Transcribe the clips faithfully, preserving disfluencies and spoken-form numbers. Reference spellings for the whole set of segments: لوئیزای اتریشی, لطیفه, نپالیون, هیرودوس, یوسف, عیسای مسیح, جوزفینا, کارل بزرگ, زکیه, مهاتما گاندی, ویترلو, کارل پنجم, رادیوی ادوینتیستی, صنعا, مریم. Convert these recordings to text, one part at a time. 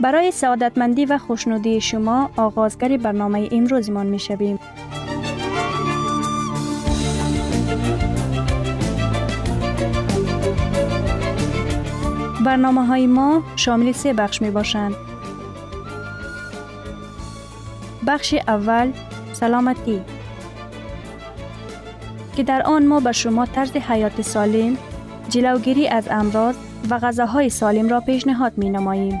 برای سعادتمندی و خوشنودی شما آغازگر برنامه امروز ما می‌شویم. برنامه‌های ما شامل سه بخش می‌باشند. بخش اول سلامتی، که در آن ما به شما طرز حیات سالم، جلوگیری از امراض و غذاهای سالم را پیشنهاد می‌نماییم.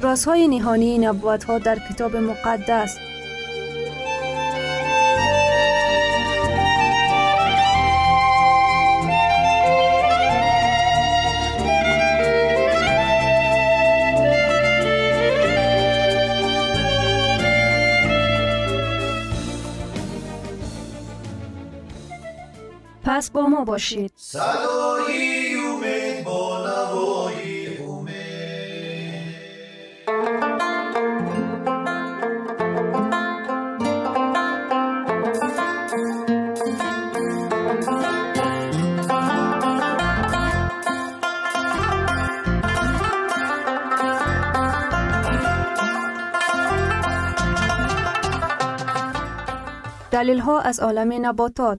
رازهای نهانی نبوت‌ها در کتاب مقدس. پس با ما باشید. صدای امید با نوای امید. دلیل ها از عالم نباتات.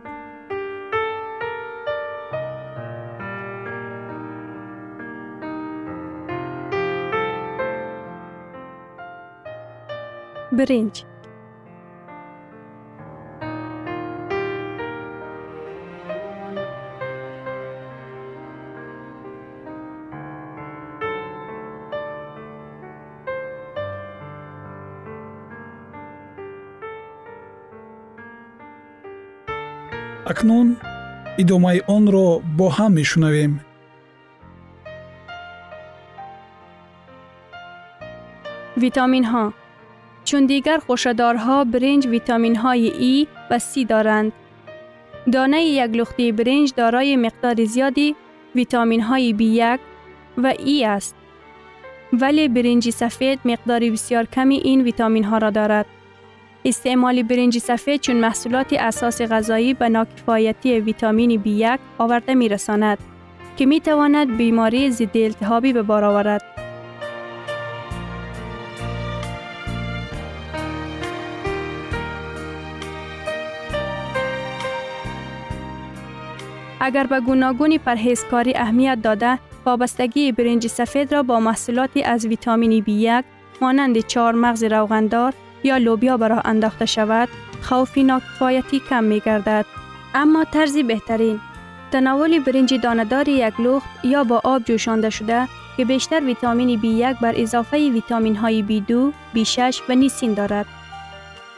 برنج، اکنون ادامه آن را با هم میشنویم. ویتامین ها، چون دیگر خوشدارها برنج ویتامین های ای و سی دارند. دانه یک لختی برنج دارای مقدار زیادی ویتامین های بی یک و ای است. ولی برنج سفید مقدار بسیار کمی این ویتامین ها را دارد. استعمال برنج سفید چون محصولات اساس غذایی به ناکفایتی ویتامین بی یک آورده می رساند که می تواند بیماری ضد التهابی به بار آورد. اگر به گوناگونی پرهیزکاری اهمیت داده، وابستگی برنج سفید را با محصولاتی از ویتامین بی یک مانند چهار مغز روغندار یا لوبیا براه انداخته شود، خوف ناکفایتی کم می گردد. اما طرز بهترین تناول برنج دانه‌دار یک لخت یا با آب جوشانده شده که بیشتر ویتامین بی یک بر اضافه ویتامین های بی دو، بی شش و نیسین دارد.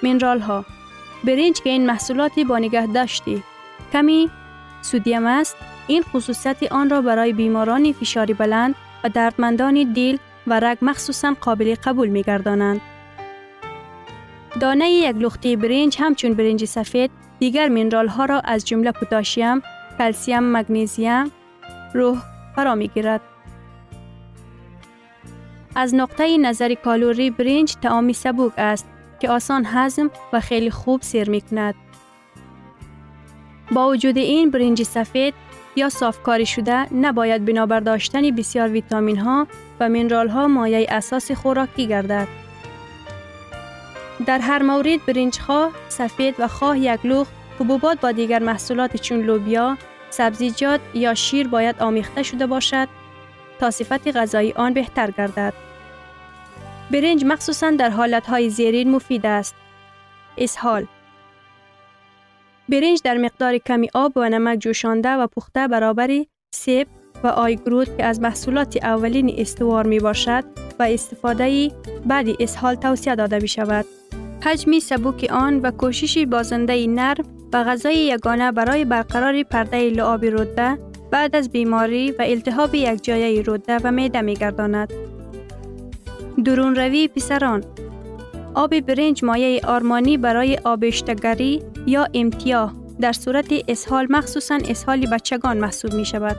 منرال ها: برنج که این محصولات با نگه داشتی کمی سودیم است، این خصوصیت آن را برای بیماران فشار بلند و دردمندان دل و رگ مخصوصاً قابل قبول می‌گردانند. دانه یک لخته برنج همچون برنج سفید دیگر منرال ها را از جمله پتاسیم، کلسیم، مگنیزیم، روح فرا می‌گیرد. از نقطه نظر کالوری برنج طعامی سبک است که آسان هضم و خیلی خوب سیر می‌کند. با وجود این برنج سفید یا صافکاری شده نباید بنابر داشتن بسیار ویتامین ها و منرال ها مایه اساس خوراکی گردد. در هر مورد برنج خواه سفید و خواه یک لخت حبوبات با دیگر محصولات چون لوبیا، سبزیجات یا شیر باید آمیخته شده باشد تا صفت غذایی آن بهتر گردد. برنج مخصوصاً در حالتهای زیرین مفید است. اسهال: برنج در مقدار کمی آب و نمک جوشانده و پخته برابر سیب و آیگرود که از محصولات اولین استوار می باشد و استفاده بعد اسهال توصیه داده می شود. حجمی سبک آن و کوششی بازنده نرم و غذای یگانه برای برقرار پرده لعاب روده بعد از بیماری و التهاب یکجایی روده و معده می گرداند. درون روی پسران: آب برنج مایه آرمانی برای آبشتگری یا امتیاح در صورت اسهال مخصوصاً اسهال بچگان محسوب می شود.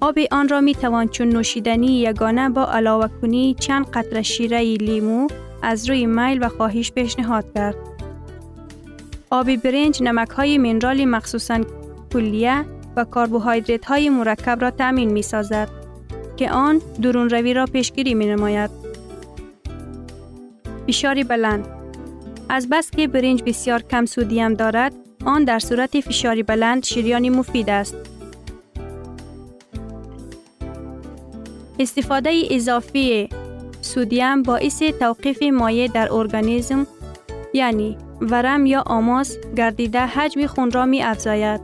آب آن را می توان چون نوشیدنی یگانه با علاوه کنی چند قطره شیره لیمو از روی میل و خواهش پیشنهاد کرد. آب برنج نمک های منرال مخصوصاً کلیه و کربوهیدرات های مرکب را تامین می سازد که آن درون روی را پیشگیری می نماید. فشار بلند: از بس که برنج بسیار کم سودیم دارد، آن در صورت فشار بلند شریانی مفید است. استفاده اضافی سودیم باعث توقیف مایع در ارگانیسم یعنی ورم یا آماس گردیده حجم خون را می افزاید.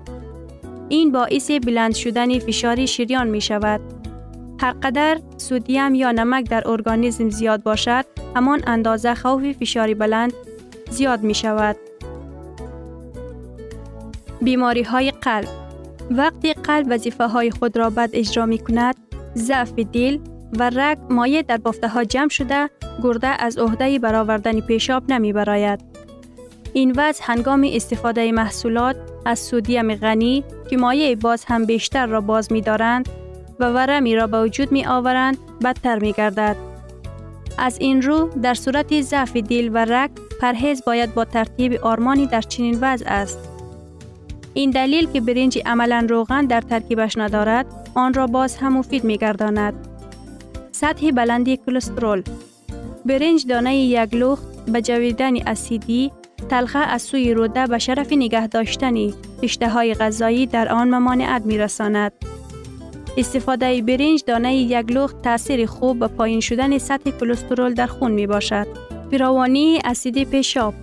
این باعث بلند شدن فشار شریان می شود. هر قدر سودیم یا نمک در ارگانیسم زیاد باشد، همان اندازه خوف فشار بلند زیاد می شود. بیماری های قلب: وقتی قلب وظیفه های خود را بد اجرا می کند، ضعف دل و رگ مایع در بافته ها جمع شده، گرده از عهده برآوردن پیشاب نمی براید. این وضع هنگام استفاده محصولات از سودیم غنی که مایع باز هم بیشتر را باز می دارند و ورمی را به وجود می آورند بدتر می گردد. از این رو در صورت ضعف دل و رگ پرهیز باید با ترتیب آرمانی در چنین وضع است. این دلیل که برنج عملاً روغن در ترکیبش ندارد، آن را باز هم مفید می‌گرداند. سطح بلند کلسترول: برنج دانه یک لخت به جویدن اسیدی تلخه از سوی روده به شرف نگه داشتن اشتهای غذایی در آن ممانعت می‌رساند. استفاده برنج دانه یک لخت تأثیر خوب به پایین شدن سطح کلسترول در خون می باشد. فراوانی اسید پیشاب: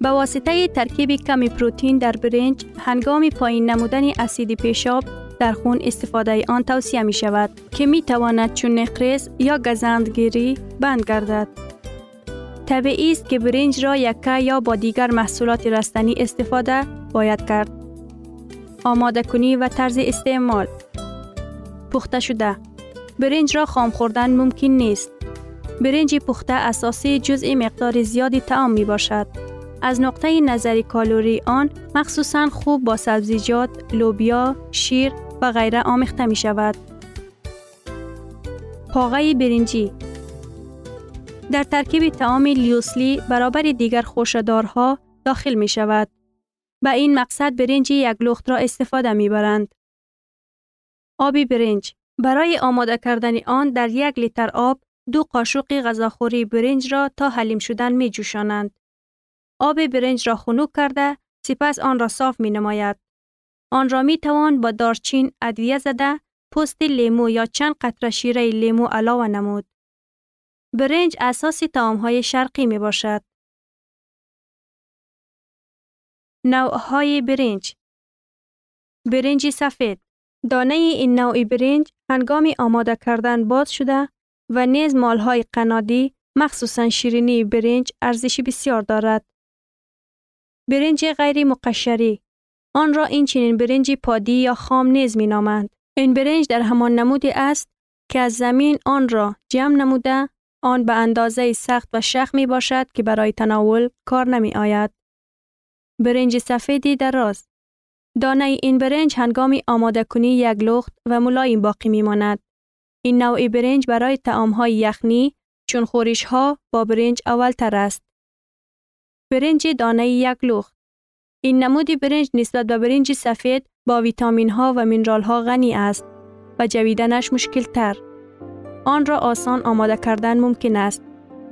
به واسطه ترکیب کمی پروتئین در برنج، هنگام پایین نمودن اسید پیشاب در خون استفاده آن توصیه می شود که می تواند چون نقرس یا گزندگیری بند گردد. طبیعی است که برنج را یکه یا با دیگر محصولات رستنی استفاده باید کرد. آماده کنی و طرز استعمال: پخته شده: برنج را خام خوردن ممکن نیست. برنج پخته اساسی جزء مقدار زیادی طعام می باشد. از نقطه نظر کالری آن مخصوصاً خوب با سبزیجات، لوبیا، شیر و غیره آمیخته می شود. پاغه برنجی: در ترکیب طعام لیوسلی برابر دیگر خوشه‌دارها داخل می شود. به این مقصد برنج یک لخت را استفاده می برند. آب برنج: برای آماده کردن آن در یک لیتر آب دو قاشق غذاخوری برنج را تا حلیم شدن می جوشانند. آب برنج را خنک کرده سپس آن را صاف می نماید. آن را می توان با دارچین ادویه زده، پوست لیمو یا چند قطره شیره لیمو علاوه نمود. برنج اساس طعام‌های شرقی می باشد. نوع‌های برنج: برنج سفید: دانه این نوع برنج هنگام آماده کردن باز شده و نیز مالهای قنادی مخصوصاً شیرینی برنج ارزشی بسیار دارد. برنج غیر مقشری، آن را این چنین برنج پادی یا خام نیز می نامند. این برنج در همان نمودی است که از زمین آن را جمع نموده، آن به اندازه سخت و شخم می باشد که برای تناول کار نمی آید. برنج سفیدی دراز، دانه این برنج هنگام آماده کنی یک لخت و ملایم باقی می ماند. این نوع برنج برای طعام‌های یخنی چون خورش‌ها با برنج اول تر است. برنج دانه یک لخت، این نمودی برنج نسبت به برنج سفید با ویتامین‌ها و مینرال‌ها غنی است و جویدنش مشکل تر. آن را آسان آماده کردن ممکن است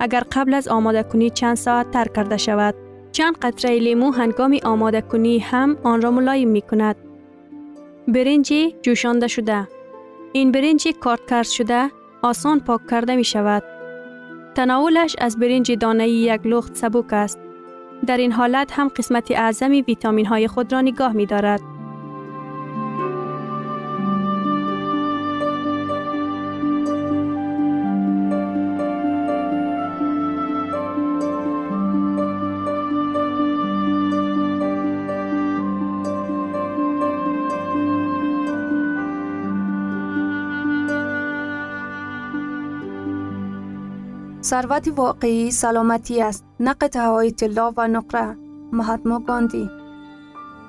اگر قبل از آماده کنی چند ساعت تر کرده شود. چند قطره لیمو هنگام آماده کنی هم آن را ملایم می کند. برنج جوشانده شده، این برنج کارد کرد شده آسان پاک کرده می شود. تناولش از برنج دانه یک لخت سبک است. در این حالت هم قسمت اعظم ویتامین های خود را نگاه می دارد. ثروت واقعی سلامتی است، نه قطعه‌های طلا و نقره. مهاتما گاندی.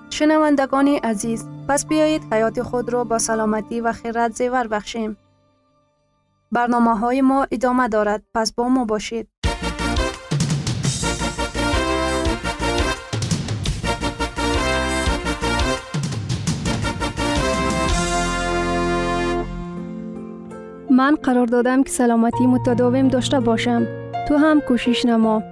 شنوندگان عزیز، پس بیایید حیات خود را با سلامتی و خیرات زیور بخشیم. برنامه‌های ما ادامه دارد، پس با ما باشید. من قرار دادم که سلامتی متداوم داشته باشم. تو هم کوشش نما.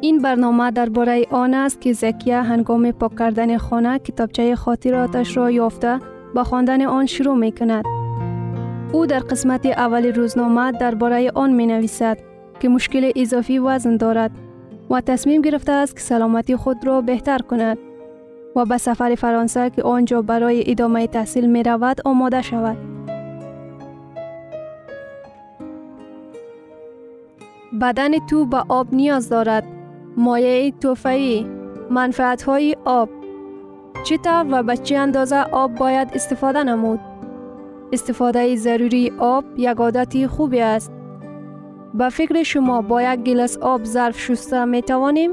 این برنامه درباره آن است که زکیه هنگام پاک کردن خانه کتابچه خاطراتش را یافته با خواندن آن شروع می کند. او در قسمت اول روزنامه درباره آن می نویسد که مشکل اضافی وزن دارد و تصمیم گرفته است که سلامتی خود را بهتر کند و به سفر فرانسه که آنجا برای ادامه تحصیل می رود آماده شود. بدن تو به آب نیاز دارد. مایع توفایی، منفعت‌های آب. چطور و به چه اندازه آب باید استفاده نمود؟ استفاده ضروری آب یک عادت خوبی است. به فکر شما با یک گلاس آب ظرف شسته می توانیم؟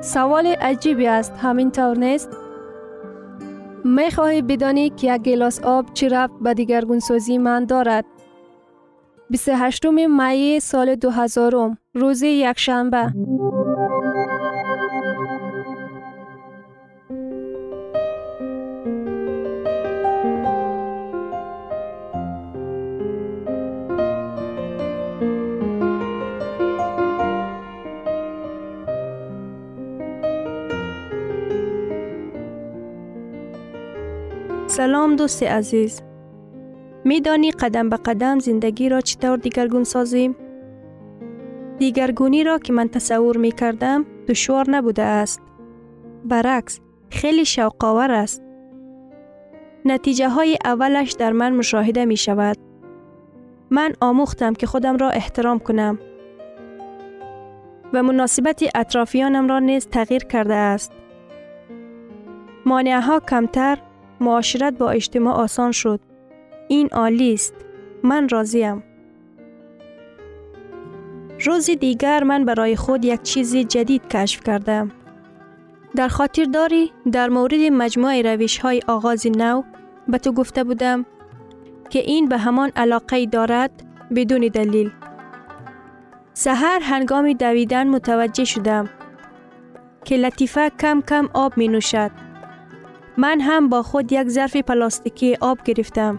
سوال عجیبی است، همین طور نیست؟ می خواهی بدانی که یک گلاس آب چه ربط به دیگرگون‌سازی من دارد؟ بیست و هشتم می سال دو هزار روز یکشنبه. سلام دوست عزیز. میدانی قدم به قدم زندگی را چطور دیگرگون سازیم؟ دیگرگونی را که من تصور می کردم دشوار نبوده است. برعکس، خیلی شوق‌آور است. نتیجه های اولش در من مشاهده می شود. من آموختم که خودم را احترام کنم و مناسبت اطرافیانم را نیز تغییر کرده است. مانع‌ها کمتر، معاشرت با اجتماع آسان شد. این عالی است. من راضیم. روز دیگر من برای خود یک چیز جدید کشف کردم. در خاطر داری در مورد مجموعه روش‌های آغاز نو به تو گفته بودم که این به همان علاقه دارد بدون دلیل. سحر هنگام دویدن متوجه شدم که لطیفه کم کم آب می نوشد. من هم با خود یک ظرف پلاستیکی آب گرفتم.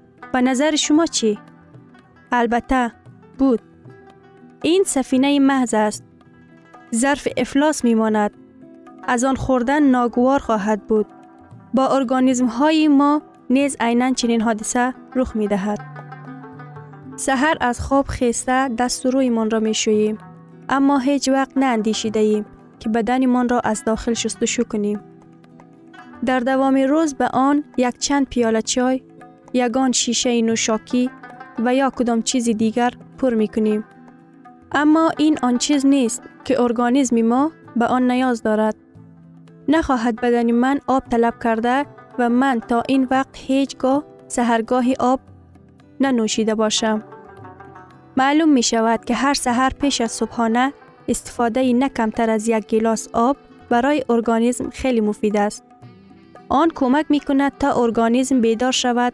به نظر شما چی؟ البته بود. این سفینه محض است. ظرف افلاس می ماند. از آن خوردن ناگوار خواهد بود. با ارگانیسم های ما نیز عیناً چنین حادثه رخ می دهد. سحر از خواب خیسته دست و روی من را می شوییم. اما هیچ وقت نه اندیشیده ایم که بدن من را از داخل شستشو کنیم. در دوام روز به آن یک چند پیاله چای، یگان شیشه نوشاکی و یا کدام چیز دیگر پر می کنیم. اما این آن چیز نیست که ارگانیسم ما به آن نیاز دارد. نخواهد بدن من آب طلب کرده و من تا این وقت هیچگاه سحرگاهی آب ننوشیده باشم. معلوم می شود که هر سحر پیش از صبحانه استفاده نه کمتر از یک گیلاس آب برای ارگانیسم خیلی مفید است. آن کمک می کند تا ارگانیسم بیدار شود.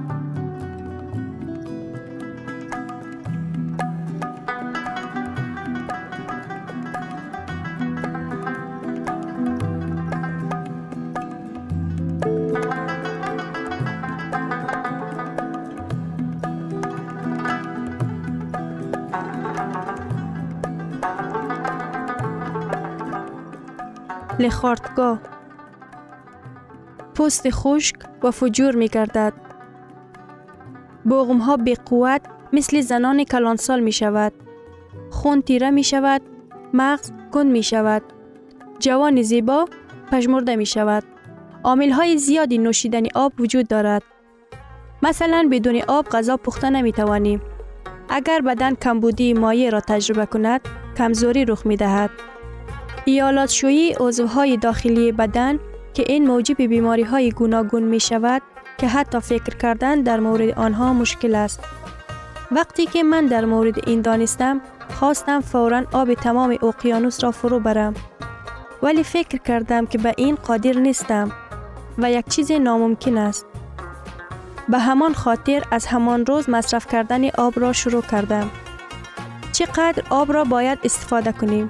لخارتگاه پوست خشک و فجور می گردد. بوغم ها بی قوت مثل زنان کلانسال می شود. خون تیره می شود. مغز کند می شود. جوان زیبا پژمرده می شود. عامل های زیادی نوشیدن آب وجود دارد. مثلا بدون آب غذا پخته نمی توانیم. اگر بدن کمبودی مایع را تجربه کند کمزوری رخ می دهد. ایالات شویی عضوهای داخلی بدن که این موجب بیماری های گوناگون می شود که حتی فکر کردن در مورد آنها مشکل است. وقتی که من در مورد این دانستم خواستم فوراً آب تمام اقیانوس را فرو برم. ولی فکر کردم که به این قادر نیستم و یک چیز ناممکن است. به همان خاطر از همان روز مصرف کردن آب را شروع کردم. چقدر آب را باید استفاده کنیم؟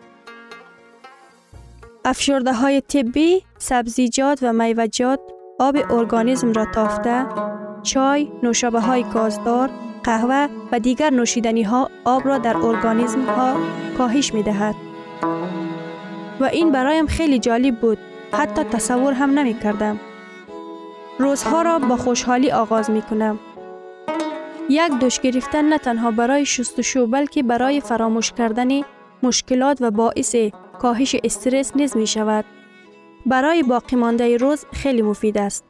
افشرده های طبی، سبزیجات و میوه‌جات آب ارگانیسم را تافته، چای، نوشابه های گازدار، قهوه و دیگر نوشیدنی ها آب را در ارگانیسم ها کاهش می دهد. و این برایم خیلی جالب بود، حتی تصور هم نمی کردم. روزها را با خوشحالی آغاز می کنم. یک دوش گرفتن نه تنها برای شستشو بلکه برای فراموش کردن مشکلات و باعث کاهش استرس نیز می شود. برای باقی مانده روز خیلی مفید است.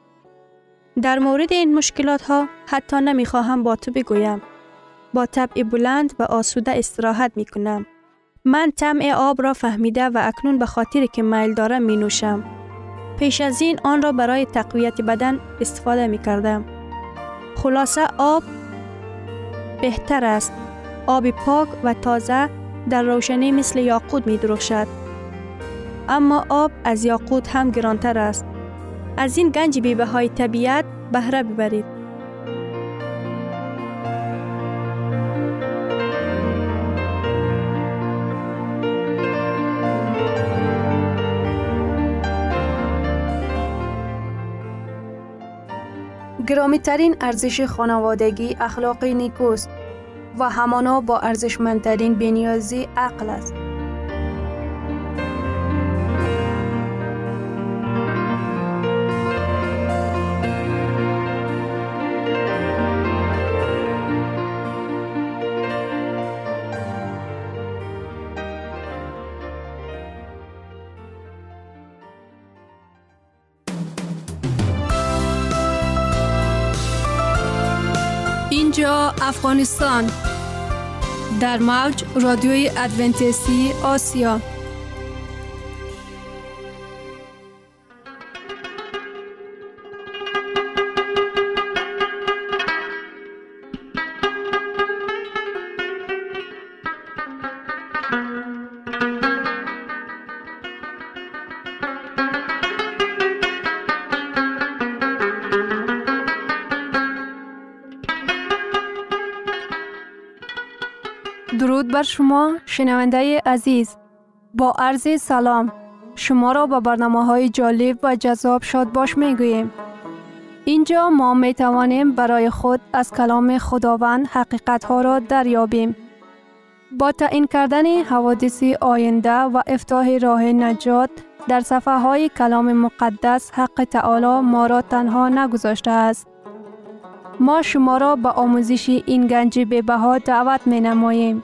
در مورد این مشکلات ها حتی نمی خواهم با تو بگویم. با طبع بلند و آسوده استراحت می کنم. من طعم آب را فهمیده و اکنون به خاطر که میل دارم می نوشم. پیش از این آن را برای تقویت بدن استفاده می کردم. خلاصه آب بهتر است. آب پاک و تازه در روشنی مثل یاقوت می درخشد. اما آب از یاقوت هم گرانتر است. از این گنج بی‌بهای طبیعت بهره ببرید. گرامی ترین ارزش خانوادگی اخلاق نیکوست و همانا با ارزشمندترین بنیازی عقل است. اینجا افغانستان در موج رادیوی ادوینتیستی آسیا. درود بر شما شنونده عزیز، با عرض سلام شما را به برنامه‌های جالب و جذاب شادباش می‌گوییم. اینجا ما می‌توانیم برای خود از کلام خداوند حقیقت‌ها را دریابیم. با تعیین کردن حوادث آینده و افتتاح راه نجات در صفحه‌های کلام مقدس، حق تعالی ما را تنها نگذاشته است. ما شما را به آموزش این گنج بی‌بها دعوت می‌نماییم.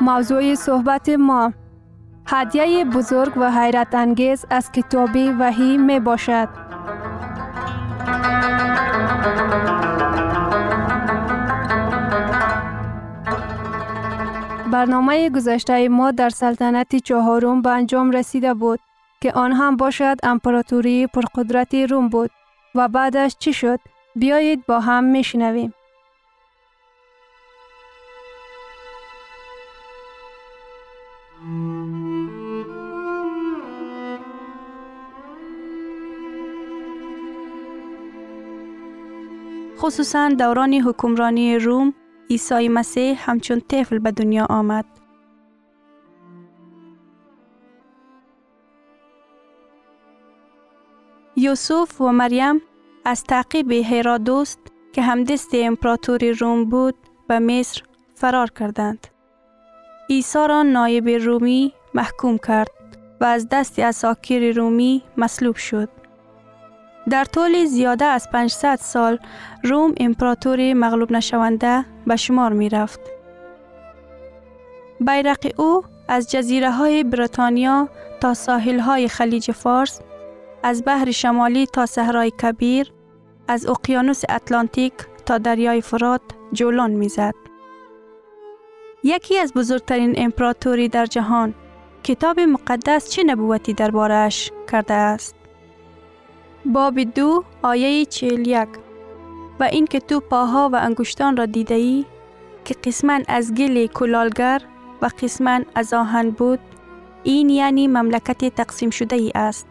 موضوع صحبت ما هدیه بزرگ و حیرت انگیز از کتاب وحی می باشد. برنامه گذشته ما در سلطنت چهارم به انجام رسیده بود که آن هم باشد امپراتوری پرقدرت روم بود و بعدش چی شد؟ بیایید با هم میشنویم. خصوصاً دوران حکمرانی روم، عیسای مسیح همچون طفل به دنیا آمد. یوسف و مریم از تعقیب هیرودوس که همدست امپراتور روم بود به مصر فرار کردند. عیسی را نایب رومی محکوم کرد و از دست اساکیر رومی مصلوب شد. در طول زیاده از پانصد سال روم امپراتور مغلوب نشونده به شمار می رفت. بیرق او از جزیره های بریتانیا تا ساحل های خلیج فارس، از بحر شمالی تا صحرای کبیر، از اقیانوس اتلانتیک تا دریای فرات جولان میزد. یکی از بزرگترین امپراتوری در جهان، کتاب مقدس چه نبوتی درباره اش کرده است؟ باب دو آیه چهل و یک: و این که تو پاها و انگشتان را دیده ای که قسماً از گل کلالگر و قسماً از آهن بود، این یعنی مملکت تقسیم شده ای است.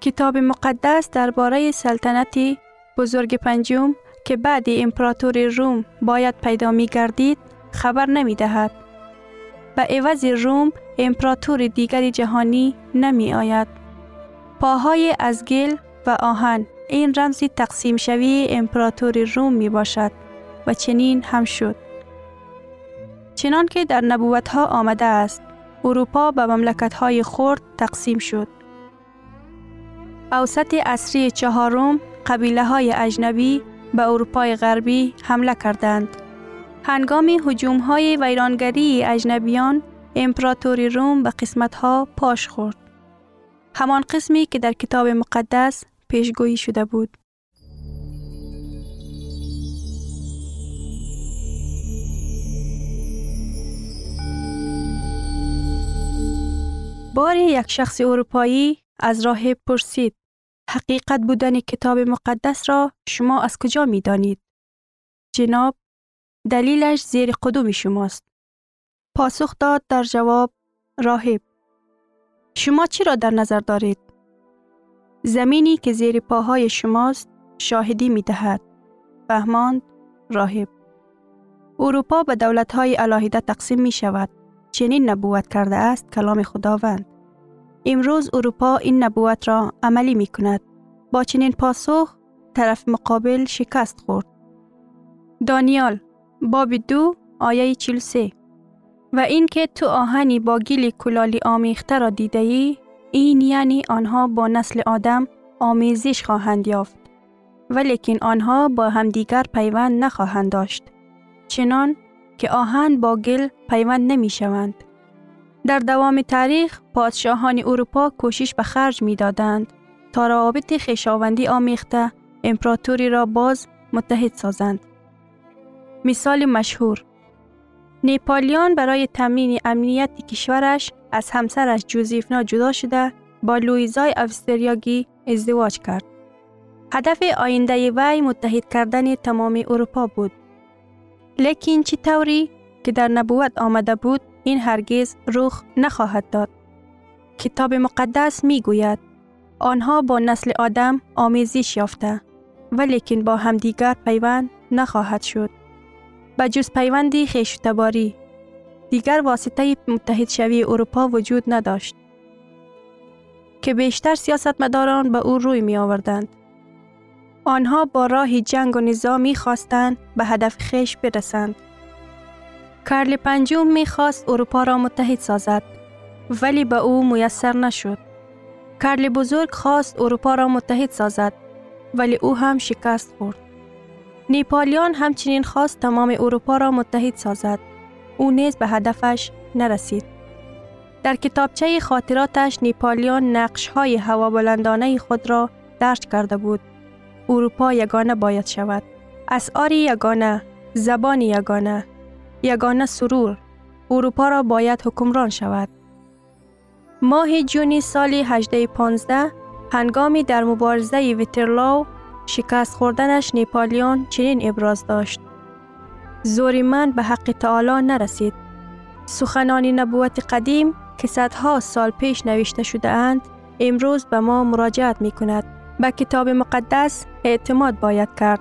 کتاب مقدس درباره سلطنت بزرگ پنجم که بعد امپراتور روم باید پیدا می گردید خبر نمی دهد. به عوض روم امپراتور دیگر جهانی نمی آید. پاهای از گل و آهن، این رمزی تقسیم شوی امپراتور روم می باشد و چنین هم شد. چنان که در نبوت ها آمده است، اروپا به مملکت های خرد تقسیم شد. اوسط عصری چهارم قبیله های اجنبی به اروپای غربی حمله کردند. هنگام هجوم های ویرانگری اجنبیان، امپراتوری روم به قسمت ها پاش خورد. همان قسمی که در کتاب مقدس پیشگویی شده بود. باری یک شخص اروپایی از راهب پرسید: حقیقت بودن کتاب مقدس را شما از کجا می دانید؟ جناب، دلیلش زیر قدم شماست. پاسخ داد در جواب راهب: شما چی را در نظر دارید؟ زمینی که زیر پاهای شماست شاهدی می دهد. فهماند راهب. اروپا به دولت‌های علاهیده تقسیم می شود. چنین نبوت کرده است کلام خداوند. امروز اروپا این نبوت را عملی می کند. با چنین پاسخ طرف مقابل شکست خورد. دانیال باب دو آیه چهل و سه: و این که تو آهنی با گل کلالی آمیخته را دیده‌ای، این یعنی آنها با نسل آدم آمیزش خواهند یافت، ولیکن آنها با همدیگر پیوند نخواهند داشت، چنان که آهن با گل پیوند نمی شوند. در دوام تاریخ پادشاهان اروپا کوشش به خرج می دادند تا روابط خویشاوندی آمیخته امپراتوری را باز متحد سازند. مثال مشهور: نپالیون برای تامین امنیت کشورش از همسرش جوزفینا جدا شده، با لوئیزای اتریشی ازدواج کرد. هدف آینده وی متحد کردن تمام اروپا بود. لیکن چطوری که در نبوت آمده بود این هرگز رخ نخواهد داد. کتاب مقدس می گوید آنها با نسل آدم آمیزش یافته، ولیکن با همدیگر پیوند نخواهد شد، بجز پیوندی خویشتباری. دیگر واسطه متحد شوی اروپا وجود نداشت که بیشتر سیاستمداران به او روی می آوردند. آنها با راه جنگ و نظامی خواستند به هدف خیش برسند. کارل پنجم می خواست اروپا را متحد سازد، ولی به او میسر نشد. کارل بزرگ خواست اروپا را متحد سازد، ولی او هم شکست خورد. نپالیون همچنین خواست تمام اروپا را متحد سازد. او نیز به هدفش نرسید. در کتابچه خاطراتش نپالیون نقش‌های هوابلندانه خود را درج کرده بود. اروپا یگانه باید شود، اسعار یگانه، زبان یگانه، یگانه سرور. اروپا را باید حکمران شود. ماه جون سال هجده پانزده، هنگامی در مبارزه ویترلو شکست خوردنش، نپالیون چنین ابراز داشت: زور من به حق تعالی نرسید. سخنان نبوت قدیم که صدها سال پیش نوشته شده اند امروز به ما مراجعت می کند. به کتاب مقدس اعتماد باید کرد.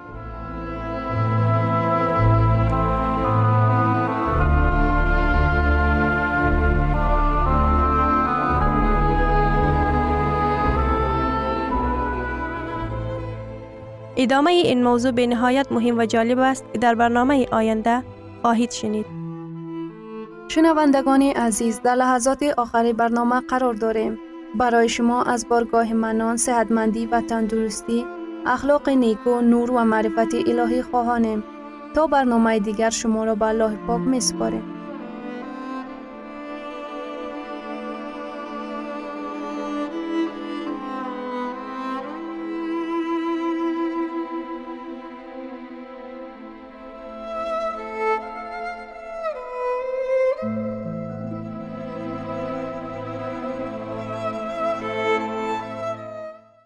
ادامه این موضوع به نهایت مهم و جالب است که در برنامه آینده خواهید شنید. شنوندگان عزیز، در لحظات آخر برنامه قرار داریم. برای شما از بارگاه منان، صحتمندی و تندرستی، اخلاق نیکو، نور و معرفت الهی خواهانیم. تا برنامه دیگر شما را به الله پاک می‌سپاریم.